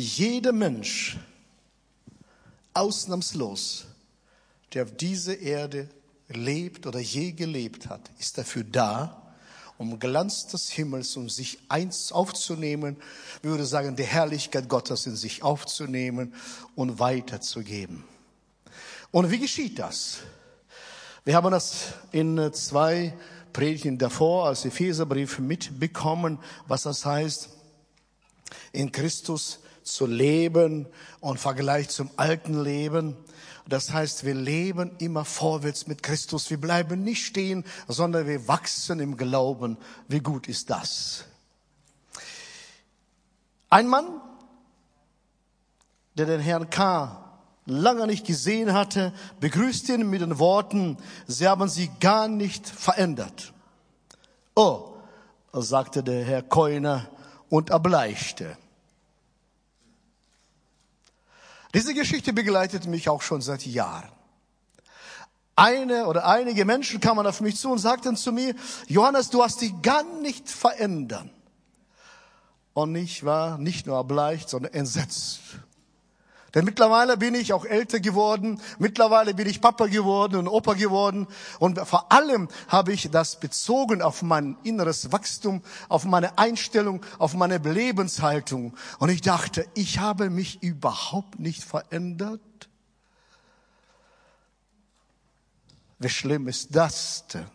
jeder Mensch ausnahmslos, der auf dieser Erde lebt oder je gelebt hat, ist dafür da, um Glanz des Himmels, um sich eins aufzunehmen, wir würden sagen, die Herrlichkeit Gottes in sich aufzunehmen und weiterzugeben. Und wie geschieht das? Wir haben das in 2 Predigten davor als Epheserbrief mitbekommen, was das heißt, in Christus zu leben und Vergleich zum alten Leben. Das heißt, wir leben immer vorwärts mit Christus. Wir bleiben nicht stehen, sondern wir wachsen im Glauben. Wie gut ist das? Ein Mann, der den Herrn K. lange nicht gesehen hatte, begrüßte ihn mit den Worten, sie haben sich gar nicht verändert. Oh, sagte der Herr Keuner und erbleichte. Diese Geschichte begleitet mich auch schon seit Jahren. Einige Menschen kamen auf mich zu und sagten zu mir, Johannes, du hast dich gar nicht verändert. Und ich war nicht nur erbleicht, sondern entsetzt. Denn mittlerweile bin ich auch älter geworden, mittlerweile bin ich Papa geworden und Opa geworden. Und vor allem habe ich das bezogen auf mein inneres Wachstum, auf meine Einstellung, auf meine Lebenshaltung. Und ich dachte, ich habe mich überhaupt nicht verändert. Wie schlimm ist das denn?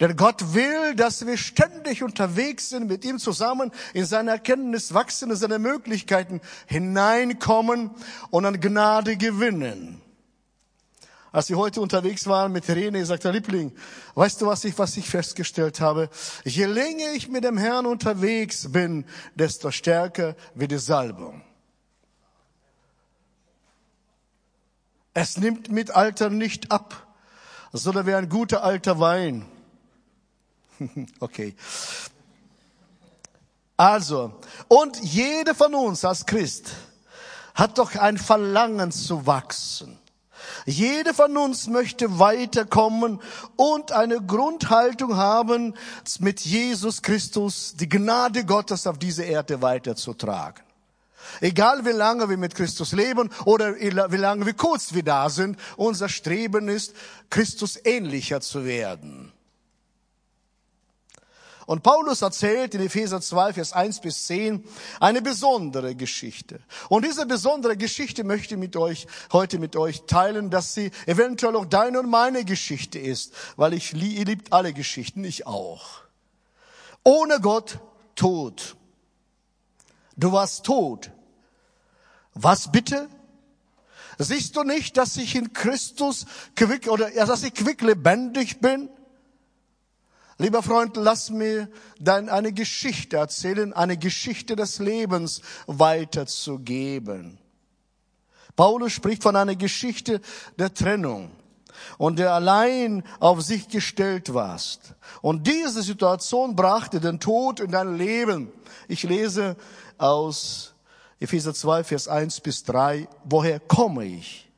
Denn Gott will, dass wir ständig unterwegs sind, mit ihm zusammen in seiner Erkenntnis wachsen, in seine Möglichkeiten hineinkommen und an Gnade gewinnen. Als wir heute unterwegs waren mit Irene, sagte der Liebling, weißt du, was ich festgestellt habe? Je länger ich mit dem Herrn unterwegs bin, desto stärker wird die Salbung. Es nimmt mit Alter nicht ab, sondern wie ein guter alter Wein. Okay. Also, und jeder von uns als Christ hat doch ein Verlangen zu wachsen. Jeder von uns möchte weiterkommen und eine Grundhaltung haben, mit Jesus Christus die Gnade Gottes auf diese Erde weiterzutragen. Egal wie lange wir mit Christus leben oder wie lange wie kurz wir da sind, unser Streben ist, Christus ähnlicher zu werden. Und Paulus erzählt in Epheser 2, Vers 1 bis 10 eine besondere Geschichte. Und diese besondere Geschichte möchte ich heute mit euch teilen, dass sie eventuell auch deine und meine Geschichte ist, weil ihr liebt alle Geschichten, ich auch. Ohne Gott tot. Du warst tot. Was bitte? Siehst du nicht, dass ich in Christus quicklebendig bin? Lieber Freund, lass mir dann eine Geschichte erzählen, eine Geschichte des Lebens weiterzugeben. Paulus spricht von einer Geschichte der Trennung und der allein auf sich gestellt warst. Und diese Situation brachte den Tod in dein Leben. Ich lese aus Epheser 2, Vers 1 bis 3, woher komme ich?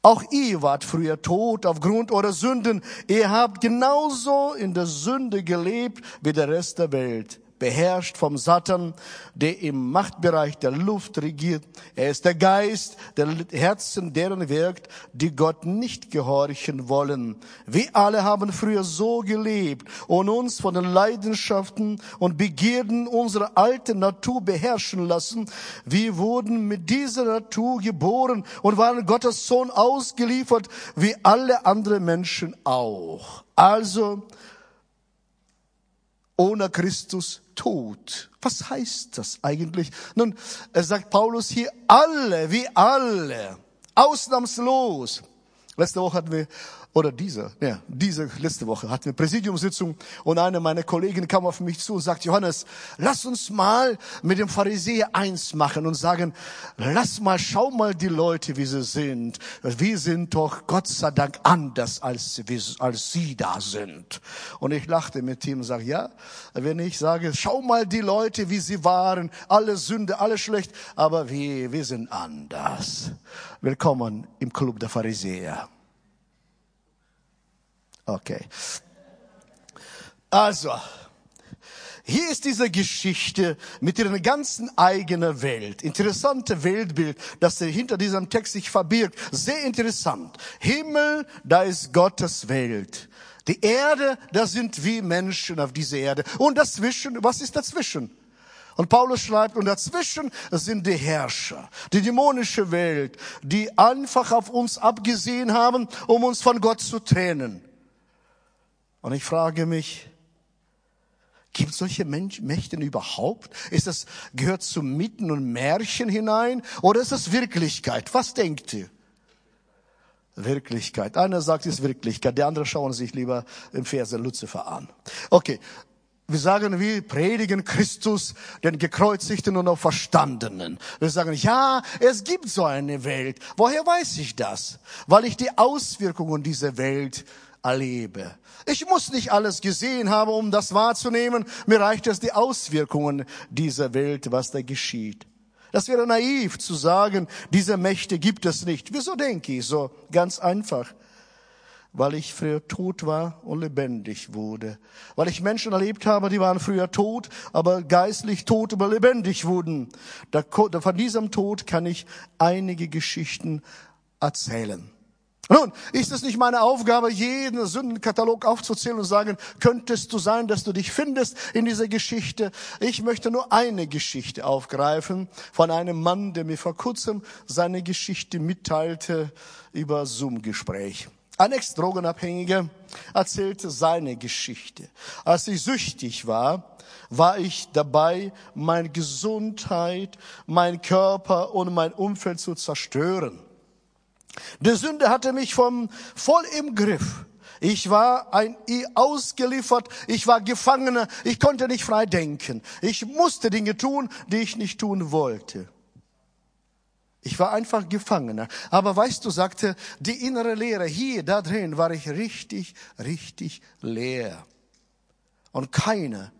Auch ihr wart früher tot aufgrund eurer Sünden. Ihr habt genauso in der Sünde gelebt wie der Rest der Welt, beherrscht vom Satan, der im Machtbereich der Luft regiert. Er ist der Geist der Herzen, deren wirkt, die Gott nicht gehorchen wollen. Wir alle haben früher so gelebt und uns von den Leidenschaften und Begierden unserer alten Natur beherrschen lassen. Wir wurden mit dieser Natur geboren und waren Gottes Sohn ausgeliefert, wie alle anderen Menschen auch. Also, ohne Christus tot. Was heißt das eigentlich? Nun, er sagt Paulus hier, wir alle, ausnahmslos. Letzte Woche hatten wir Präsidiumssitzung und eine meiner Kollegen kam auf mich zu und sagt, Johannes, lass uns mal mit dem Pharisäer eins machen und sagen, schau mal die Leute, wie sie sind. Wir sind doch Gott sei Dank anders, als sie da sind. Und ich lachte mit ihm und sage, ja, wenn ich sage, schau mal die Leute, wie sie waren, alle Sünde, alles schlecht, aber wir sind anders. Willkommen im Club der Pharisäer. Okay. Also, Hier ist diese Geschichte mit ihrer ganzen eigenen Welt. Interessante Weltbild, das hinter diesem Text sich verbirgt. Sehr interessant. Himmel, da ist Gottes Welt. Die Erde, da sind wir Menschen auf dieser Erde. Und dazwischen, was ist dazwischen? Und Paulus schreibt, und dazwischen sind die Herrscher, die dämonische Welt, die einfach auf uns abgesehen haben, um uns von Gott zu trennen. Und ich frage mich, gibt es solche Mächte überhaupt? Ist das, gehört zu Mythen und Märchen hinein? Oder ist das Wirklichkeit? Was denkt ihr? Wirklichkeit. Einer sagt, es ist Wirklichkeit. Der andere schauen sich lieber im Vers Luzifer an. Okay. Wir sagen, wir predigen Christus, den Gekreuzigten und auch Verstandenen. Wir sagen, ja, es gibt so eine Welt. Woher weiß ich das? Weil ich die Auswirkungen dieser Welt erlebe. Ich muss nicht alles gesehen haben, um das wahrzunehmen. Mir reicht es, die Auswirkungen dieser Welt, was da geschieht. Das wäre naiv zu sagen, diese Mächte gibt es nicht. Wieso denke ich so? Ganz einfach. Weil ich früher tot war und lebendig wurde. Weil ich Menschen erlebt habe, die waren früher tot, aber geistlich tot, aber lebendig wurden. Von diesem Tod kann ich einige Geschichten erzählen. Nun, ist es nicht meine Aufgabe, jeden Sündenkatalog aufzuzählen und sagen, könntest du sein, dass du dich findest in dieser Geschichte? Ich möchte nur eine Geschichte aufgreifen von einem Mann, der mir vor kurzem seine Geschichte mitteilte über Zoom-Gespräch. Ein Ex-Drogenabhängiger erzählte seine Geschichte. Als ich süchtig war, war ich dabei, meine Gesundheit, meinen Körper und mein Umfeld zu zerstören. Die Sünde hatte mich voll im Griff. Ich war ausgeliefert, ich war Gefangener, ich konnte nicht frei denken. Ich musste Dinge tun, die ich nicht tun wollte. Ich war einfach Gefangener. Aber weißt du, sagte, die innere Leere, hier, da drin, war ich richtig, richtig leer. Und keiner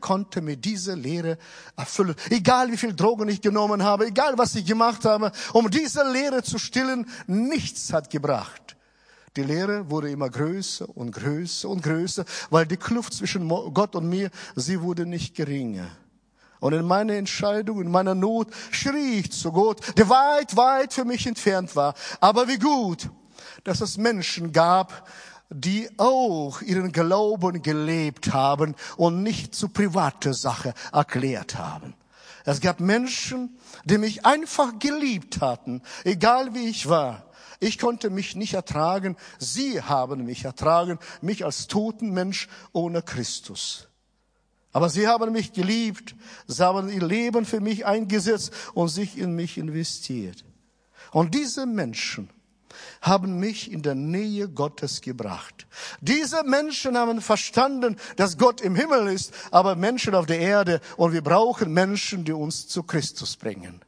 konnte mir diese Leere erfüllen. Egal, wie viel Drogen ich genommen habe, egal, was ich gemacht habe, um diese Leere zu stillen, nichts hat gebracht. Die Leere wurde immer größer und größer und größer, weil die Kluft zwischen Gott und mir, sie wurde nicht geringer. Und in meiner Entscheidung, in meiner Not schrie ich zu Gott, der weit, weit für mich entfernt war. Aber wie gut, dass es Menschen gab, die auch ihren Glauben gelebt haben und nicht zu private Sache erklärt haben. Es gab Menschen, die mich einfach geliebt hatten, egal wie ich war. Ich konnte mich nicht ertragen, sie haben mich ertragen, mich als toten Mensch ohne Christus. Aber sie haben mich geliebt, sie haben ihr Leben für mich eingesetzt und sich in mich investiert. Und diese Menschen haben mich in der Nähe Gottes gebracht. Diese Menschen haben verstanden, dass Gott im Himmel ist, aber Menschen auf der Erde. Und wir brauchen Menschen, die uns zu Christus bringen.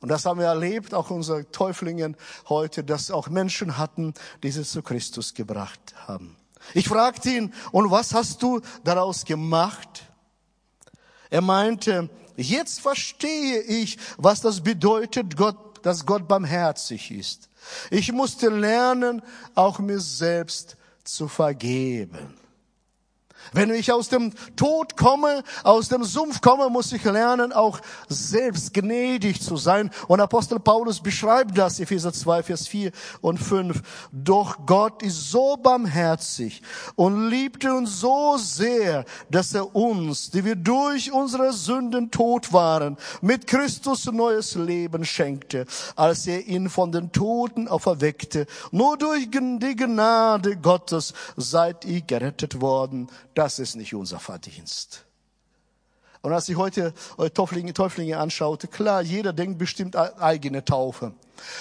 Und das haben wir erlebt, auch unsere Täuflinge heute, dass auch Menschen hatten, die sie zu Christus gebracht haben. Ich fragte ihn, und was hast du daraus gemacht? Er meinte, jetzt verstehe ich, was das bedeutet, dass Gott barmherzig ist. Ich musste lernen, auch mir selbst zu vergeben. Wenn ich aus dem Tod komme, aus dem Sumpf komme, muss ich lernen, auch selbst gnädig zu sein. Und Apostel Paulus beschreibt das, Epheser 2, Vers 4 und 5. Doch Gott ist so barmherzig und liebte uns so sehr, dass er uns, die wir durch unsere Sünden tot waren, mit Christus neues Leben schenkte, als er ihn von den Toten auferweckte. Nur durch die Gnade Gottes seid ihr gerettet worden. Das ist nicht unser Verdienst. Und als ich heute Täuflinge anschaute, klar, jeder denkt bestimmt eigene Taufe.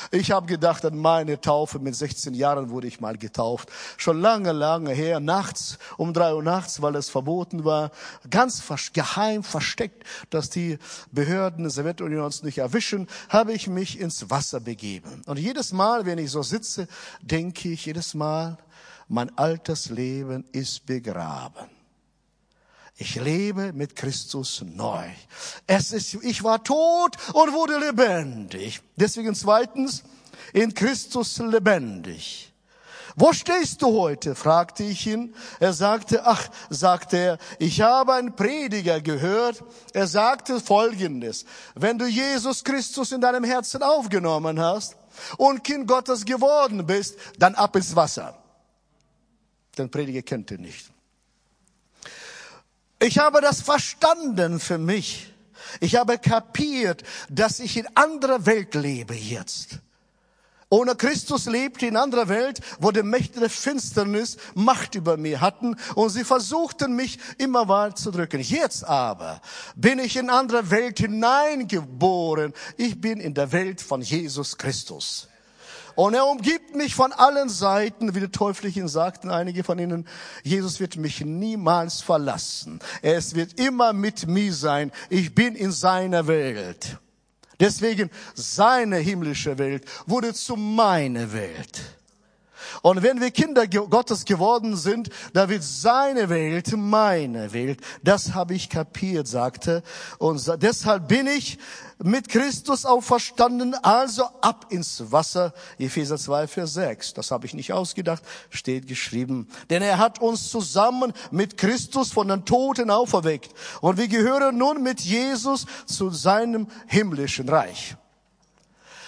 Ich habe gedacht an meine Taufe. Mit 16 Jahren wurde ich mal getauft. Schon lange, lange her, nachts, um 3 Uhr nachts, weil es verboten war. Ganz geheim versteckt, dass die Behörden der Sowjetunion uns nicht erwischen, habe ich mich ins Wasser begeben. Und jedes Mal, wenn ich so sitze, denke ich jedes Mal, mein altes Leben ist begraben. Ich lebe mit Christus neu. Ich war tot und wurde lebendig. Deswegen zweitens, in Christus lebendig. Wo stehst du heute? Fragte ich ihn. Er sagte, ach, sagte er, ich habe einen Prediger gehört. Er sagte Folgendes: Wenn du Jesus Christus in deinem Herzen aufgenommen hast und Kind Gottes geworden bist, dann ab ins Wasser. Den Prediger kennt ihr nicht. Ich habe das verstanden für mich. Ich habe kapiert, dass ich in anderer Welt lebe jetzt. Ohne Christus lebte in anderer Welt, wo die Mächte der Finsternis Macht über mir hatten und sie versuchten, mich immer weiter zu drücken. Jetzt aber bin ich in andere Welt hineingeboren. Ich bin in der Welt von Jesus Christus. Und er umgibt mich von allen Seiten, wie die Teufelchen sagten, einige von ihnen, Jesus wird mich niemals verlassen. Es wird immer mit mir sein. Ich bin in seiner Welt. Deswegen, seine himmlische Welt wurde zu meiner Welt. Und wenn wir Kinder Gottes geworden sind, da wird seine Welt meine Welt. Das habe ich kapiert, sagte er. Und deshalb bin ich mit Christus auferstanden, also ab ins Wasser. Epheser 2, Vers 6. Das habe ich nicht ausgedacht, steht geschrieben. Denn er hat uns zusammen mit Christus von den Toten auferweckt. Und wir gehören nun mit Jesus zu seinem himmlischen Reich.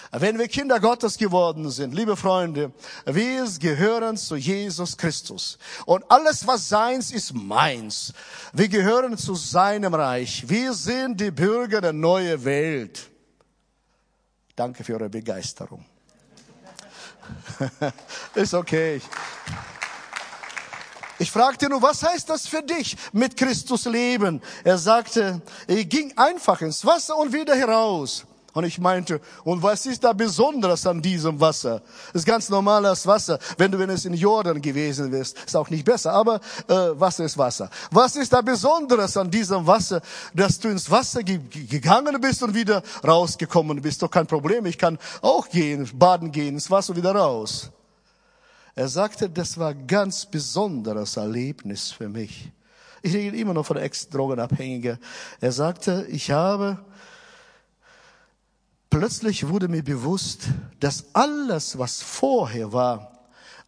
Wenn wir Kinder Gottes geworden sind, liebe Freunde, wir gehören zu Jesus Christus. Und alles, was seins ist, meins. Wir gehören zu seinem Reich. Wir sind die Bürger der neuen Welt. Danke für eure Begeisterung. Ist okay. Ich fragte nur, was heißt das für dich, mit Christus leben? Er sagte, ich ging einfach ins Wasser und wieder heraus. Und ich meinte, und was ist da Besonderes an diesem Wasser? Das ist ganz normales Wasser. Wenn es in Jordan gewesen wärst, ist auch nicht besser. Aber Wasser ist Wasser. Was ist da Besonderes an diesem Wasser, dass du ins Wasser gegangen bist und wieder rausgekommen bist? Doch kein Problem, ich kann auch gehen, baden gehen, ins Wasser und wieder raus. Er sagte, das war ein ganz besonderes Erlebnis für mich. Ich rede immer noch von Ex-Drogenabhängigen. Er sagte, plötzlich wurde mir bewusst, dass alles, was vorher war,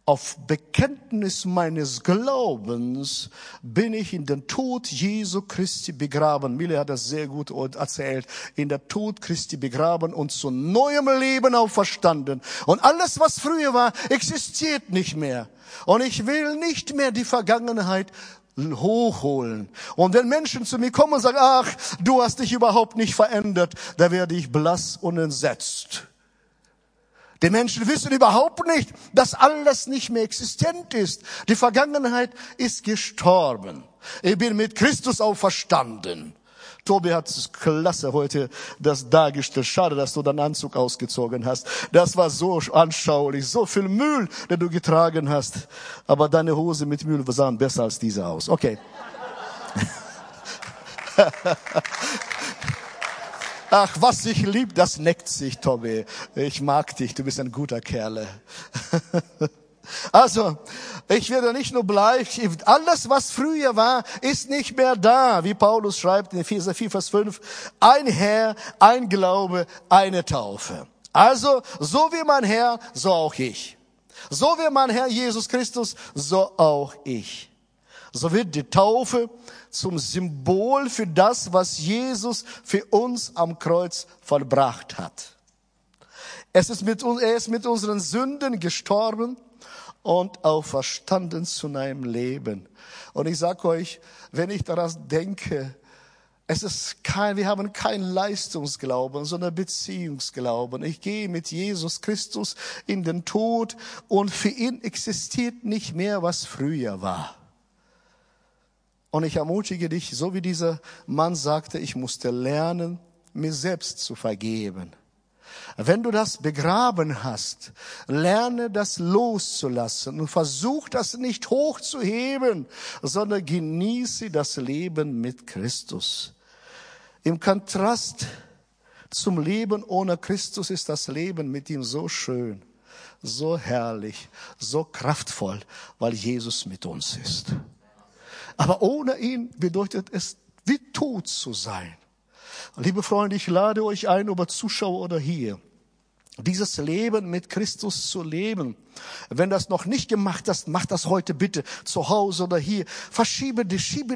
auf Bekenntnis meines Glaubens bin ich in den Tod Jesu Christi begraben. Mille hat das sehr gut erzählt. In der Tod Christi begraben und zu neuem Leben auferstanden. Und alles, was früher war, existiert nicht mehr. Und ich will nicht mehr die Vergangenheit hochholen. Und wenn Menschen zu mir kommen und sagen, ach, du hast dich überhaupt nicht verändert, da werde ich blass und entsetzt. Die Menschen wissen überhaupt nicht, dass alles nicht mehr existent ist. Die Vergangenheit ist gestorben. Ich bin mit Christus auferstanden. Tobi hat es klasse heute das dargestellt. Schade, dass du deinen Anzug ausgezogen hast. Das war so anschaulich, so viel Müll, den du getragen hast. Aber deine Hose mit Müll sahen besser als diese aus. Okay. Ach, was ich lieb, das neckt sich, Tobi. Ich mag dich, du bist ein guter Kerl. Also, ich werde nicht nur bleiben, alles, was früher war, ist nicht mehr da, wie Paulus schreibt in Epheser 4, Vers 5, ein Herr, ein Glaube, eine Taufe. Also, so wie mein Herr, so auch ich. So wie mein Herr Jesus Christus, so auch ich. So wird die Taufe zum Symbol für das, was Jesus für uns am Kreuz vollbracht hat. Er ist mit unseren Sünden gestorben und auferstanden zu einem Leben. Und ich sag euch, wenn ich daran denke, wir haben keinen Leistungsglauben, sondern Beziehungsglauben. Ich gehe mit Jesus Christus in den Tod und für ihn existiert nicht mehr, was früher war. Und ich ermutige dich, so wie dieser Mann sagte, ich musste lernen, mir selbst zu vergeben. Wenn du das begraben hast, lerne das loszulassen und versuch das nicht hochzuheben, sondern genieße das Leben mit Christus. Im Kontrast zum Leben ohne Christus ist das Leben mit ihm so schön, so herrlich, so kraftvoll, weil Jesus mit uns ist. Aber ohne ihn bedeutet es, wie tot zu sein. Liebe Freunde, ich lade euch ein, ob Zuschauer oder hier. Dieses Leben mit Christus zu leben. Wenn das noch nicht gemacht hast, mach das heute bitte. Zu Hause oder hier. Schiebe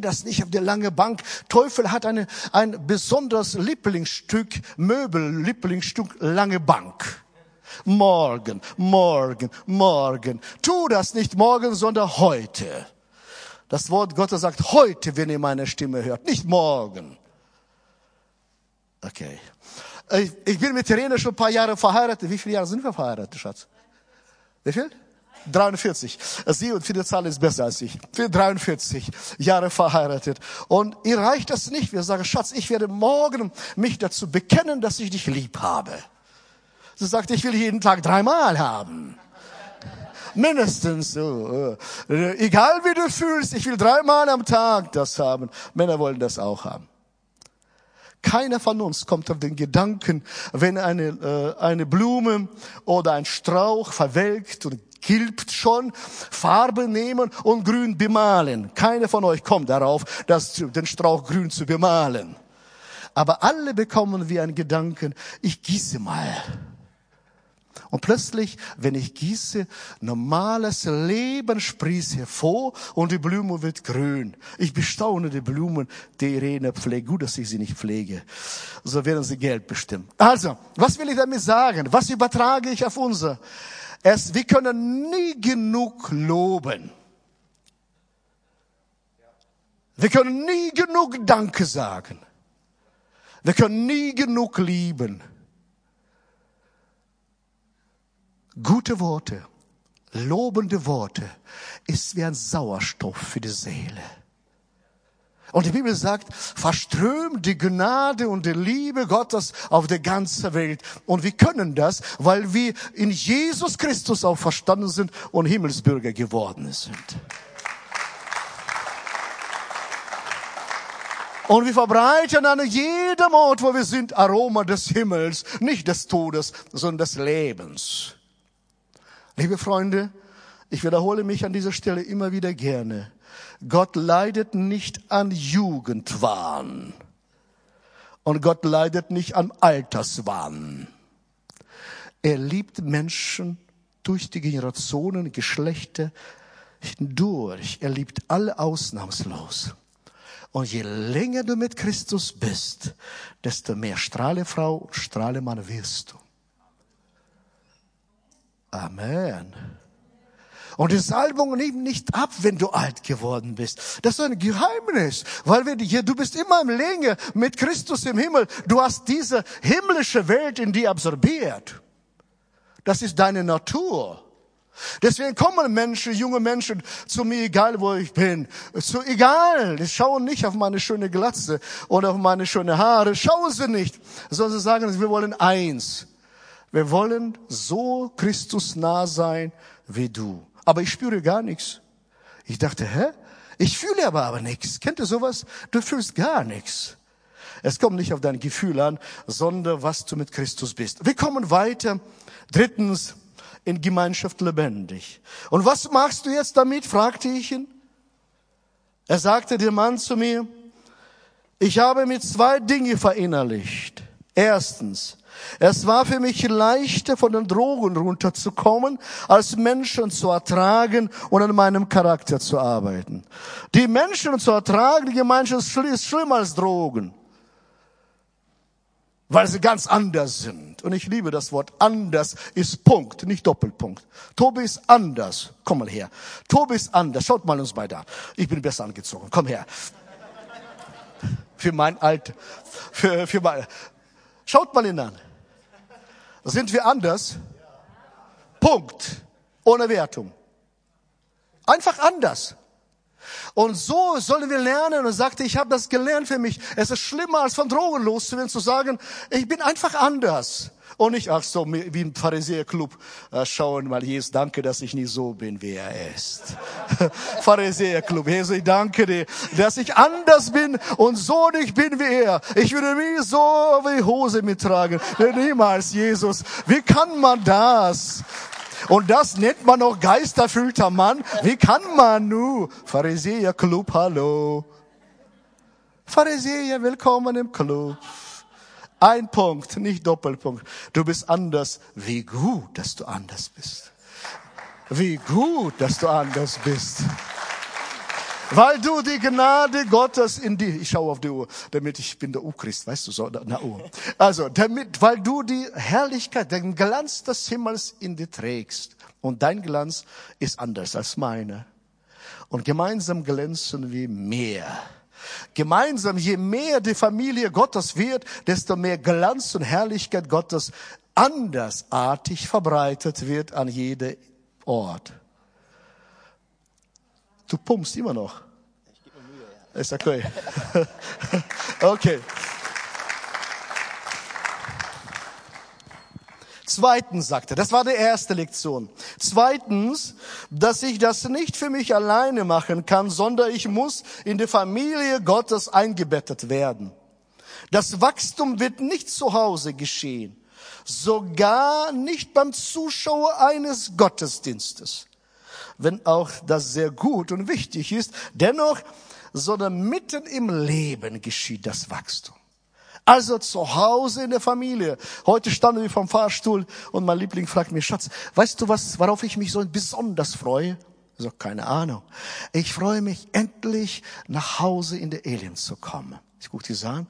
das nicht auf die lange Bank. Teufel hat ein besonderes Lieblingsstück, Möbel, Lieblingsstück, lange Bank. Morgen, morgen, morgen. Tu das nicht morgen, sondern heute. Das Wort Gottes sagt heute, wenn ihr meine Stimme hört, nicht morgen. Okay. Ich bin mit Irene schon ein paar Jahre verheiratet. Wie viele Jahre sind wir verheiratet, Schatz? Wie viel? 43. Sie und viele Zahlen ist besser als ich. 43 Jahre verheiratet. Und ihr reicht das nicht. Wir sagen, Schatz, ich werde morgen mich dazu bekennen, dass ich dich lieb habe. Sie sagt, ich will jeden Tag 3-mal haben. Mindestens so. Egal wie du fühlst, ich will 3-mal am Tag das haben. Männer wollen das auch haben. Keiner von uns kommt auf den Gedanken, wenn eine Blume oder ein Strauch verwelkt und gilbt schon, Farbe nehmen und grün bemalen. Keiner von euch kommt darauf, den Strauch grün zu bemalen. Aber alle bekommen wir einen Gedanken, ich gieße mal. Und plötzlich, wenn ich gieße, normales Leben sprießt hervor und die Blume wird grün. Ich bestaune die Blumen, die Irene pflegt. Gut, dass ich sie nicht pflege. So werden sie Geld bestimmen. Also, was will ich damit sagen? Was übertrage ich auf unser? Wir können nie genug loben. Wir können nie genug Danke sagen. Wir können nie genug lieben. Gute Worte, lobende Worte, ist wie ein Sauerstoff für die Seele. Und die Bibel sagt, verströmt die Gnade und die Liebe Gottes auf der ganzen Welt. Und wir können das, weil wir in Jesus Christus auch verstanden sind und Himmelsbürger geworden sind. Und wir verbreiten an jedem Ort, wo wir sind, Aroma des Himmels, nicht des Todes, sondern des Lebens. Liebe Freunde, ich wiederhole mich an dieser Stelle immer wieder gerne. Gott leidet nicht an Jugendwahn. Und Gott leidet nicht an Alterswahn. Er liebt Menschen durch die Generationen, Geschlechter hindurch. Er liebt alle ausnahmslos. Und je länger du mit Christus bist, desto mehr Strahlefrau und Strahlemann wirst du. Amen. Und die Salbung nimmt nicht ab, wenn du alt geworden bist. Das ist ein Geheimnis, weil du bist immer länger mit Christus im Himmel. Du hast diese himmlische Welt in dir absorbiert. Das ist deine Natur. Deswegen kommen junge Menschen zu mir, egal wo ich bin. Die schauen nicht auf meine schöne Glatze oder auf meine schöne Haare. Schauen sie nicht, sondern sie sagen, wir wollen eins. Wir wollen so Christusnah sein wie du. Aber ich spüre gar nichts. Ich dachte, ich fühle aber nichts. Kennt ihr sowas? Du fühlst gar nichts. Es kommt nicht auf dein Gefühl an, sondern was du mit Christus bist. Wir kommen weiter. Drittens, in Gemeinschaft lebendig. Und was machst du jetzt damit? Fragte ich ihn. Er sagte, der Mann zu mir, ich habe mir 2 Dinge verinnerlicht. Erstens, es war für mich leichter, von den Drogen runterzukommen, als Menschen zu ertragen und an meinem Charakter zu arbeiten. Die Menschen zu ertragen, die Gemeinschaft ist schlimmer als Drogen, weil sie ganz anders sind. Und ich liebe das Wort, anders ist Punkt, nicht Doppelpunkt. Tobi ist anders, komm mal her. Tobi ist anders, schaut mal uns beide an. Ich bin besser angezogen, komm her. Für mein Alter, für mein... Schaut mal ihn an. Sind wir anders? Punkt. Ohne Wertung. Einfach anders. Und so sollen wir lernen. Und sagte, ich habe das gelernt für mich. Es ist schlimmer, als von Drogen loszuwerden, zu sagen, ich bin einfach anders. Und nicht, wie im Pharisäerclub, schauen mal, Jesus, danke, dass ich nicht so bin, wie er ist. Pharisäerclub, Jesus, ich danke dir, dass ich anders bin und so nicht bin wie er. Ich würde nie so wie Hose mittragen, niemals, Jesus. Wie kann man das? Und das nennt man noch geisterfüllter Mann. Wie kann man nur? Pharisäerclub, hallo. Pharisäer, willkommen im Club. Ein Punkt, nicht Doppelpunkt. Du bist anders. Wie gut, dass du anders bist. Wie gut, dass du anders bist. Weil du die Gnade Gottes in dir, ich schaue auf die Uhr, damit ich bin der Urchrist, weißt du, so eine Uhr. Also, damit, weil du die Herrlichkeit, den Glanz des Himmels in dir trägst. Und dein Glanz ist anders als meiner. Und gemeinsam glänzen wir mehr. Gemeinsam, je mehr die Familie Gottes wird, desto mehr Glanz und Herrlichkeit Gottes andersartig verbreitet wird an jedem Ort. Du pumpst immer noch. Ich gebe mir Mühe, ja. Ist okay. Okay. Zweitens, sagt er, das war die erste Lektion. Zweitens, dass ich das nicht für mich alleine machen kann, sondern ich muss in die Familie Gottes eingebettet werden. Das Wachstum wird nicht zu Hause geschehen, sogar nicht beim Zuschauer eines Gottesdienstes, wenn auch das sehr gut und wichtig ist. Dennoch, sondern mitten im Leben geschieht das Wachstum. Also zu Hause in der Familie. Heute standen wir vom Fahrstuhl und mein Liebling fragt mich, Schatz, weißt du was, worauf ich mich so besonders freue? Ich sage, keine Ahnung. Ich freue mich endlich, nach Hause in der Elend zu kommen. Ich gucke dir an.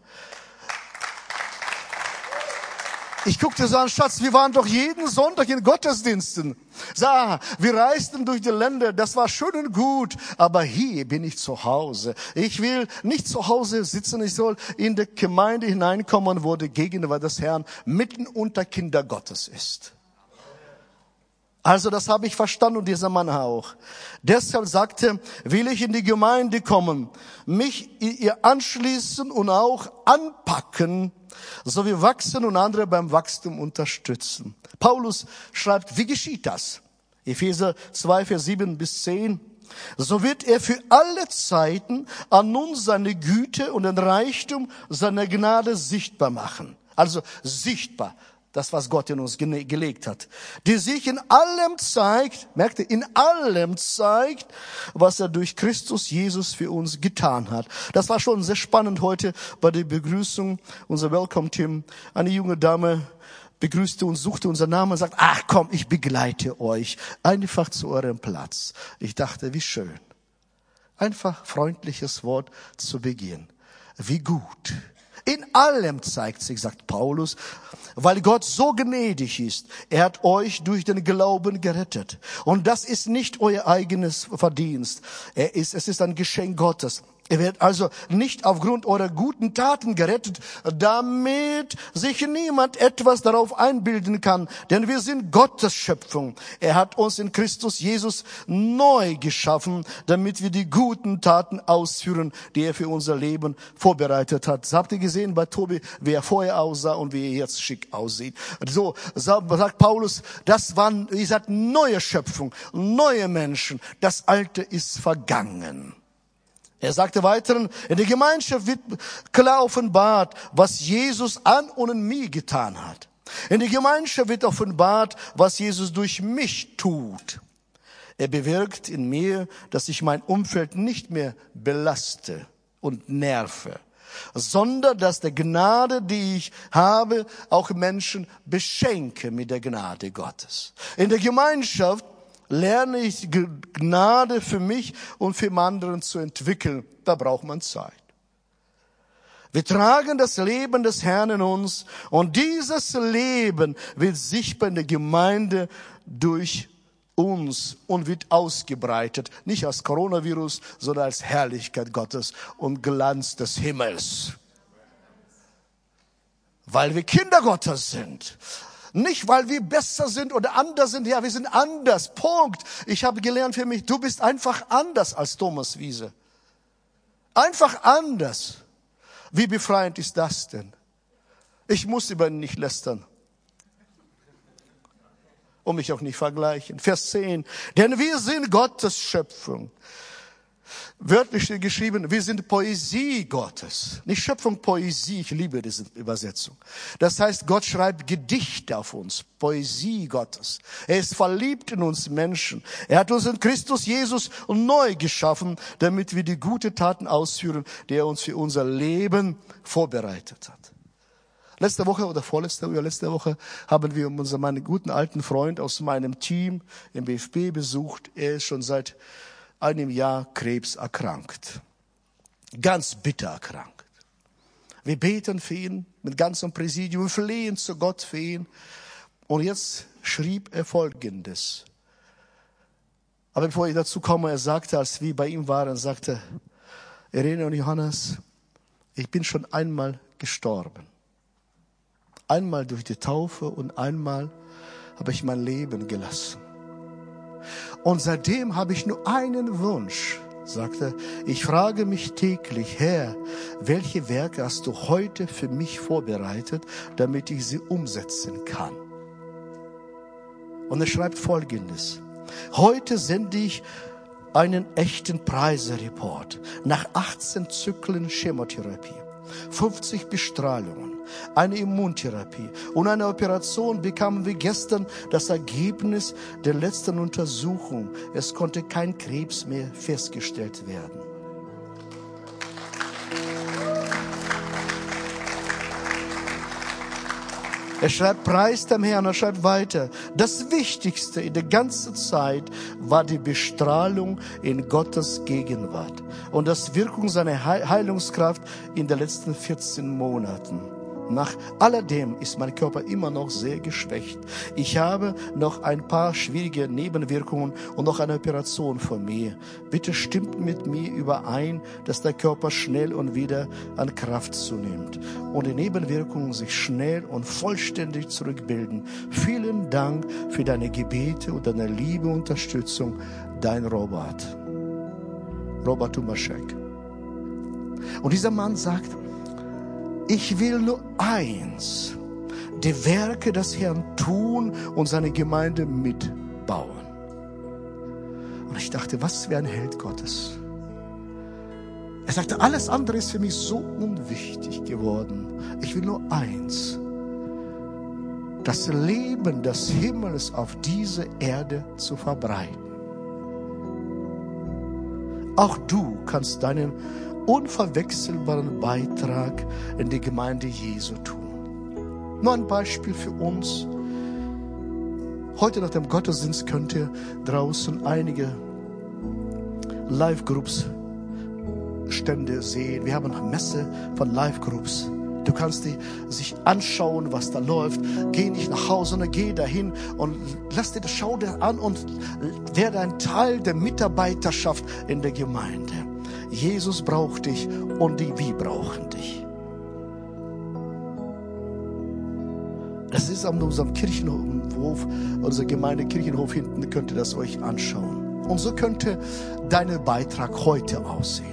Ich guckte so an, Schatz, wir waren doch jeden Sonntag in Gottesdiensten. Sah, wir reisten durch die Länder, das war schön und gut, aber hier bin ich zu Hause. Ich will nicht zu Hause sitzen, ich soll in die Gemeinde hineinkommen, wo die Gegenwart des Herrn mitten unter Kinder Gottes ist. Also das habe ich verstanden und dieser Mann auch. Deshalb sagte, will ich in die Gemeinde kommen, mich ihr anschließen und auch anpacken, so wir wachsen und andere beim Wachstum unterstützen. Paulus schreibt, wie geschieht das? Epheser 2, Vers 7 bis 10. So wird er für alle Zeiten an uns seine Güte und den Reichtum seiner Gnade sichtbar machen. Also sichtbar. Das, was Gott in uns gelegt hat, die sich in allem zeigt, merkt ihr, in allem zeigt, was er durch Christus Jesus für uns getan hat. Das war schon sehr spannend heute bei der Begrüßung, unser Welcome-Team. Eine junge Dame begrüßte uns, suchte unseren Namen und sagt, ach komm, ich begleite euch einfach zu eurem Platz. Ich dachte, wie schön. Einfach freundliches Wort zu Beginn. Wie gut. In allem zeigt sich, sagt Paulus, weil Gott so gnädig ist. Er hat euch durch den Glauben gerettet. Und das ist nicht euer eigenes Verdienst. Es ist ein Geschenk Gottes. Ihr werdet also nicht aufgrund eurer guten Taten gerettet, damit sich niemand etwas darauf einbilden kann. Denn wir sind Gottes Schöpfung. Er hat uns in Christus Jesus neu geschaffen, damit wir die guten Taten ausführen, die er für unser Leben vorbereitet hat. Das habt ihr gesehen bei Tobi, wie er vorher aussah und wie er jetzt schick aussieht. So sagt Paulus, das waren, ihr seid neue Schöpfung, neue Menschen. Das Alte ist vergangen. Er sagte weiteren, in der Gemeinschaft wird klar offenbart, was Jesus an und in mir getan hat. In der Gemeinschaft wird offenbart, was Jesus durch mich tut. Er bewirkt in mir, dass ich mein Umfeld nicht mehr belaste und nerve, sondern dass der Gnade, die ich habe, auch Menschen beschenke mit der Gnade Gottes. In der Gemeinschaft lerne ich Gnade für mich und für anderen zu entwickeln. Da braucht man Zeit. Wir tragen das Leben des Herrn in uns und dieses Leben wird sichtbar in der Gemeinde durch uns und wird ausgebreitet. Nicht als Coronavirus, sondern als Herrlichkeit Gottes und Glanz des Himmels. Weil wir Kinder Gottes sind. Nicht, weil wir besser sind oder anders sind. Ja, wir sind anders. Punkt. Ich habe gelernt für mich, du bist einfach anders als Thomas Wiese. Einfach anders. Wie befreiend ist das denn? Ich muss über ihn nicht lästern. Und mich auch nicht vergleichen. Vers 10. Denn wir sind Gottes Schöpfung. Wörtlich geschrieben, wir sind Poesie Gottes. Nicht Schöpfung, Poesie. Ich liebe diese Übersetzung. Das heißt, Gott schreibt Gedichte auf uns. Poesie Gottes. Er ist verliebt in uns Menschen. Er hat uns in Christus Jesus neu geschaffen, damit wir die guten Taten ausführen, die er uns für unser Leben vorbereitet hat. Letzte Woche oder überletzte Woche haben wir meinen guten alten Freund aus meinem Team im BFB besucht. Er ist schon seit einem Jahr krebserkrankt. Ganz bitter erkrankt. Wir beten für ihn mit ganzem Präsidium, wir flehen zu Gott für ihn. Und jetzt schrieb er Folgendes. Aber bevor ich dazu komme, er sagte, als wir bei ihm waren, sagte Irene und Johannes, ich bin schon einmal gestorben. Einmal durch die Taufe und einmal habe ich mein Leben gelassen. Und seitdem habe ich nur einen Wunsch, sagte, ich frage mich täglich, Herr, welche Werke hast du heute für mich vorbereitet, damit ich sie umsetzen kann? Und er schreibt Folgendes, heute sende ich einen echten Preisereport nach 18 Zyklen Chemotherapie, 50 Bestrahlungen, eine Immuntherapie und eine Operation bekamen wir gestern das Ergebnis der letzten Untersuchung. Es konnte kein Krebs mehr festgestellt werden. Er schreibt, preis dem Herrn, er schreibt weiter. Das Wichtigste in der ganzen Zeit war die Bestrahlung in Gottes Gegenwart und das Wirkung seiner Heilungskraft in den letzten 14 Monaten. Nach alledem ist mein Körper immer noch sehr geschwächt. Ich habe noch ein paar schwierige Nebenwirkungen und noch eine Operation vor mir. Bitte stimmt mit mir überein, dass der Körper schnell und wieder an Kraft zunimmt und die Nebenwirkungen sich schnell und vollständig zurückbilden. Vielen Dank für deine Gebete und deine liebe Unterstützung. Dein Robert. Robert Tumaschek. Und dieser Mann sagt, ich will nur eins, die Werke des Herrn tun und seine Gemeinde mitbauen. Und ich dachte, was für ein Held Gottes. Er sagte, alles andere ist für mich so unwichtig geworden. Ich will nur eins, das Leben des Himmels auf diese Erde zu verbreiten. Auch du kannst deinen unverwechselbaren Beitrag in die Gemeinde Jesu tun. Nur ein Beispiel für uns. Heute nach dem Gottesdienst könnt ihr draußen einige Live-Groups Stände sehen. Wir haben eine Messe von Live-Groups. Du kannst dir sich anschauen, was da läuft. Geh nicht nach Hause, sondern geh dahin und lass dir das, schau dir an und werde ein Teil der Mitarbeiterschaft in der Gemeinde. Jesus braucht dich und wir brauchen dich. Das ist an unserem Kirchenhof, unserer Gemeinde Kirchenhof hinten, könnt ihr das euch anschauen. Und so könnte dein Beitrag heute aussehen.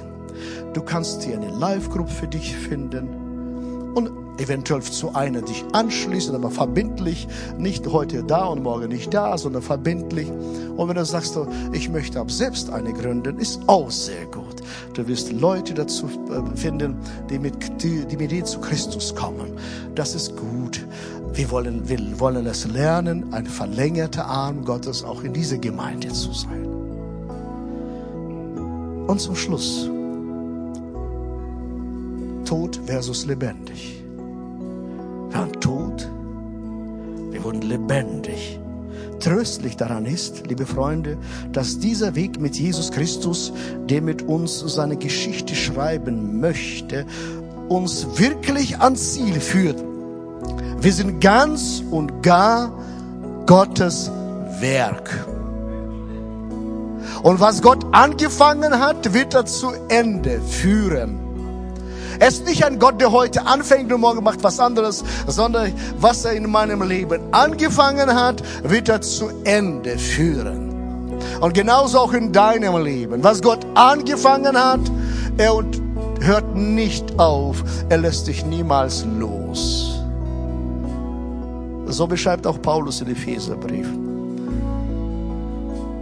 Du kannst hier eine Live-Gruppe für dich finden und eventuell zu einer dich anschließen, aber verbindlich, nicht heute da und morgen nicht da, sondern verbindlich. Und wenn du sagst, ich möchte ab selbst eine gründen, ist auch sehr gut. Du wirst Leute dazu finden, die mit dir zu Christus kommen. Das ist gut. Wir wollen es lernen, ein verlängerter Arm Gottes auch in dieser Gemeinde zu sein. Und zum Schluss, tot versus lebendig. Wir waren tot, wir wurden lebendig. Tröstlich daran ist, liebe Freunde, dass dieser Weg mit Jesus Christus, der mit uns seine Geschichte schreiben möchte, uns wirklich ans Ziel führt. Wir sind ganz und gar Gottes Werk. Und was Gott angefangen hat, wird er zu Ende führen. Er ist nicht ein Gott, der heute anfängt und morgen macht was anderes, sondern was er in meinem Leben angefangen hat, wird er zu Ende führen. Und genauso auch in deinem Leben. Was Gott angefangen hat, er hört nicht auf. Er lässt dich niemals los. So beschreibt auch Paulus im Epheserbrief.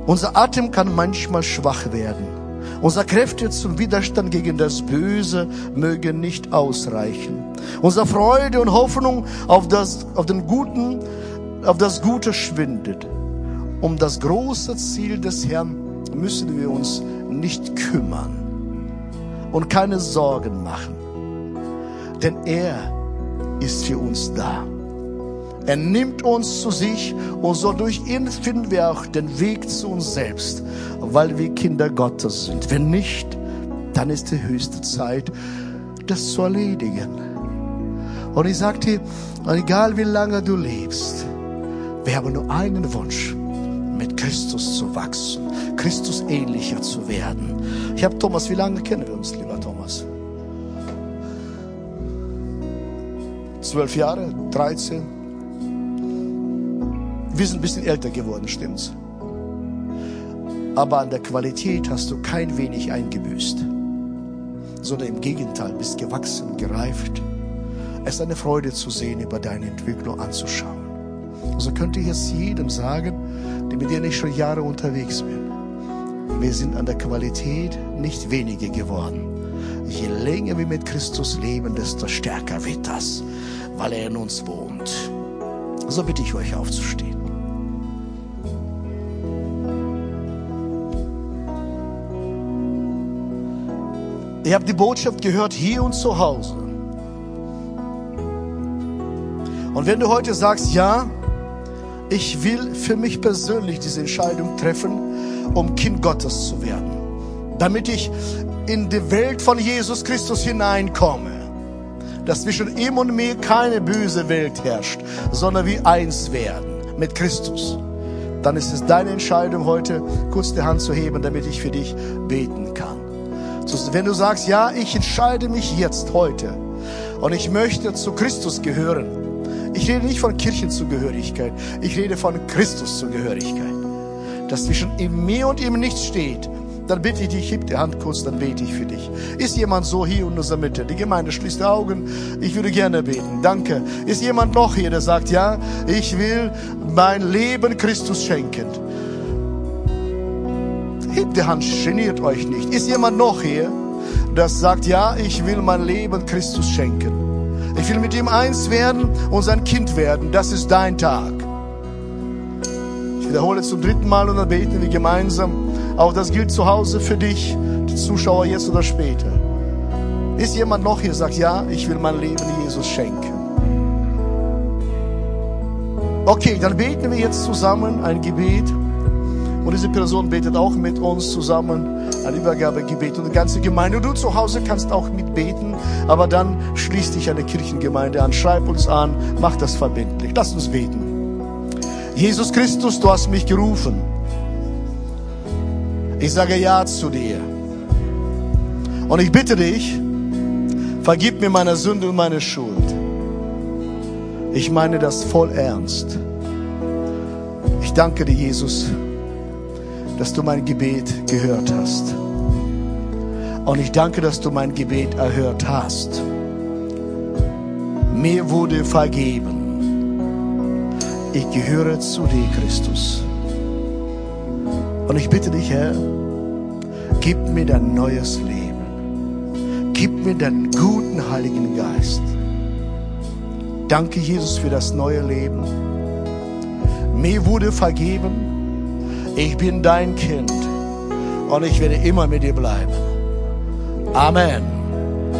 Unser Atem kann manchmal schwach werden. Unsere Kräfte zum Widerstand gegen das Böse mögen nicht ausreichen. Unsere Freude und Hoffnung auf das Gute schwindet. Um das große Ziel des Herrn müssen wir uns nicht kümmern und keine Sorgen machen. Denn er ist für uns da. Er nimmt uns zu sich und so durch ihn finden wir auch den Weg zu uns selbst, weil wir Kinder Gottes sind. Wenn nicht, dann ist die höchste Zeit, das zu erledigen. Und ich sagte, egal wie lange du lebst, wir haben nur einen Wunsch, mit Christus zu wachsen, Christus ähnlicher zu werden. Ich habe Thomas, wie lange kennen wir uns, lieber Thomas? 12 Jahre, 13. Wir sind ein bisschen älter geworden, stimmt's? Aber an der Qualität hast du kein wenig eingebüßt, sondern im Gegenteil, bist gewachsen, gereift. Es ist eine Freude zu sehen, über deine Entwicklung anzuschauen. Also könnte ich es jedem sagen, mit dem ich schon Jahre unterwegs bin. Wir sind an der Qualität nicht weniger geworden. Je länger wir mit Christus leben, desto stärker wird das, weil er in uns wohnt. So bitte ich euch aufzustehen. Ihr habt die Botschaft gehört, hier und zu Hause. Und wenn du heute sagst, ja, ich will für mich persönlich diese Entscheidung treffen, um Kind Gottes zu werden, damit ich in die Welt von Jesus Christus hineinkomme, dass zwischen ihm und mir keine böse Welt herrscht, sondern wir eins werden mit Christus, dann ist es deine Entscheidung heute, kurz die Hand zu heben, damit ich für dich beten kann. Wenn du sagst, ja, ich entscheide mich jetzt heute und ich möchte zu Christus gehören, ich rede nicht von Kirchenzugehörigkeit, ich rede von Christuszugehörigkeit. Dass zwischen mir und ihm nichts steht, dann bitte ich dich, heb die Hand kurz, dann bete ich für dich. Ist jemand so hier in unserer Mitte? Die Gemeinde schließt die Augen, ich würde gerne beten, danke. Ist jemand noch hier, der sagt, ja, ich will mein Leben Christus schenken? Hebt die Hand, geniert euch nicht. Ist jemand noch hier, der sagt, ja, ich will mein Leben Christus schenken? Ich will mit ihm eins werden und sein Kind werden. Das ist dein Tag. Ich wiederhole zum 3. Mal und dann beten wir gemeinsam. Auch das gilt zu Hause für dich, die Zuschauer jetzt oder später. Ist jemand noch hier, sagt, ja, ich will mein Leben Jesus schenken? Okay, dann beten wir jetzt zusammen ein Gebet. Und diese Person betet auch mit uns zusammen ein Übergabegebet und die ganze Gemeinde. Du zu Hause kannst auch mitbeten, aber dann schließ dich einer Kirchengemeinde an. Schreib uns an, mach das verbindlich. Lass uns beten. Jesus Christus, du hast mich gerufen. Ich sage Ja zu dir. Und ich bitte dich, vergib mir meine Sünde und meine Schuld. Ich meine das voll ernst. Ich danke dir, Jesus, dass du mein Gebet gehört hast. Und ich danke, dass du mein Gebet erhört hast. Mir wurde vergeben. Ich gehöre zu dir, Christus. Und ich bitte dich, Herr, gib mir dein neues Leben. Gib mir deinen guten Heiligen Geist. Danke, Jesus, für das neue Leben. Mir wurde vergeben. Ich bin dein Kind und ich werde immer mit dir bleiben. Amen.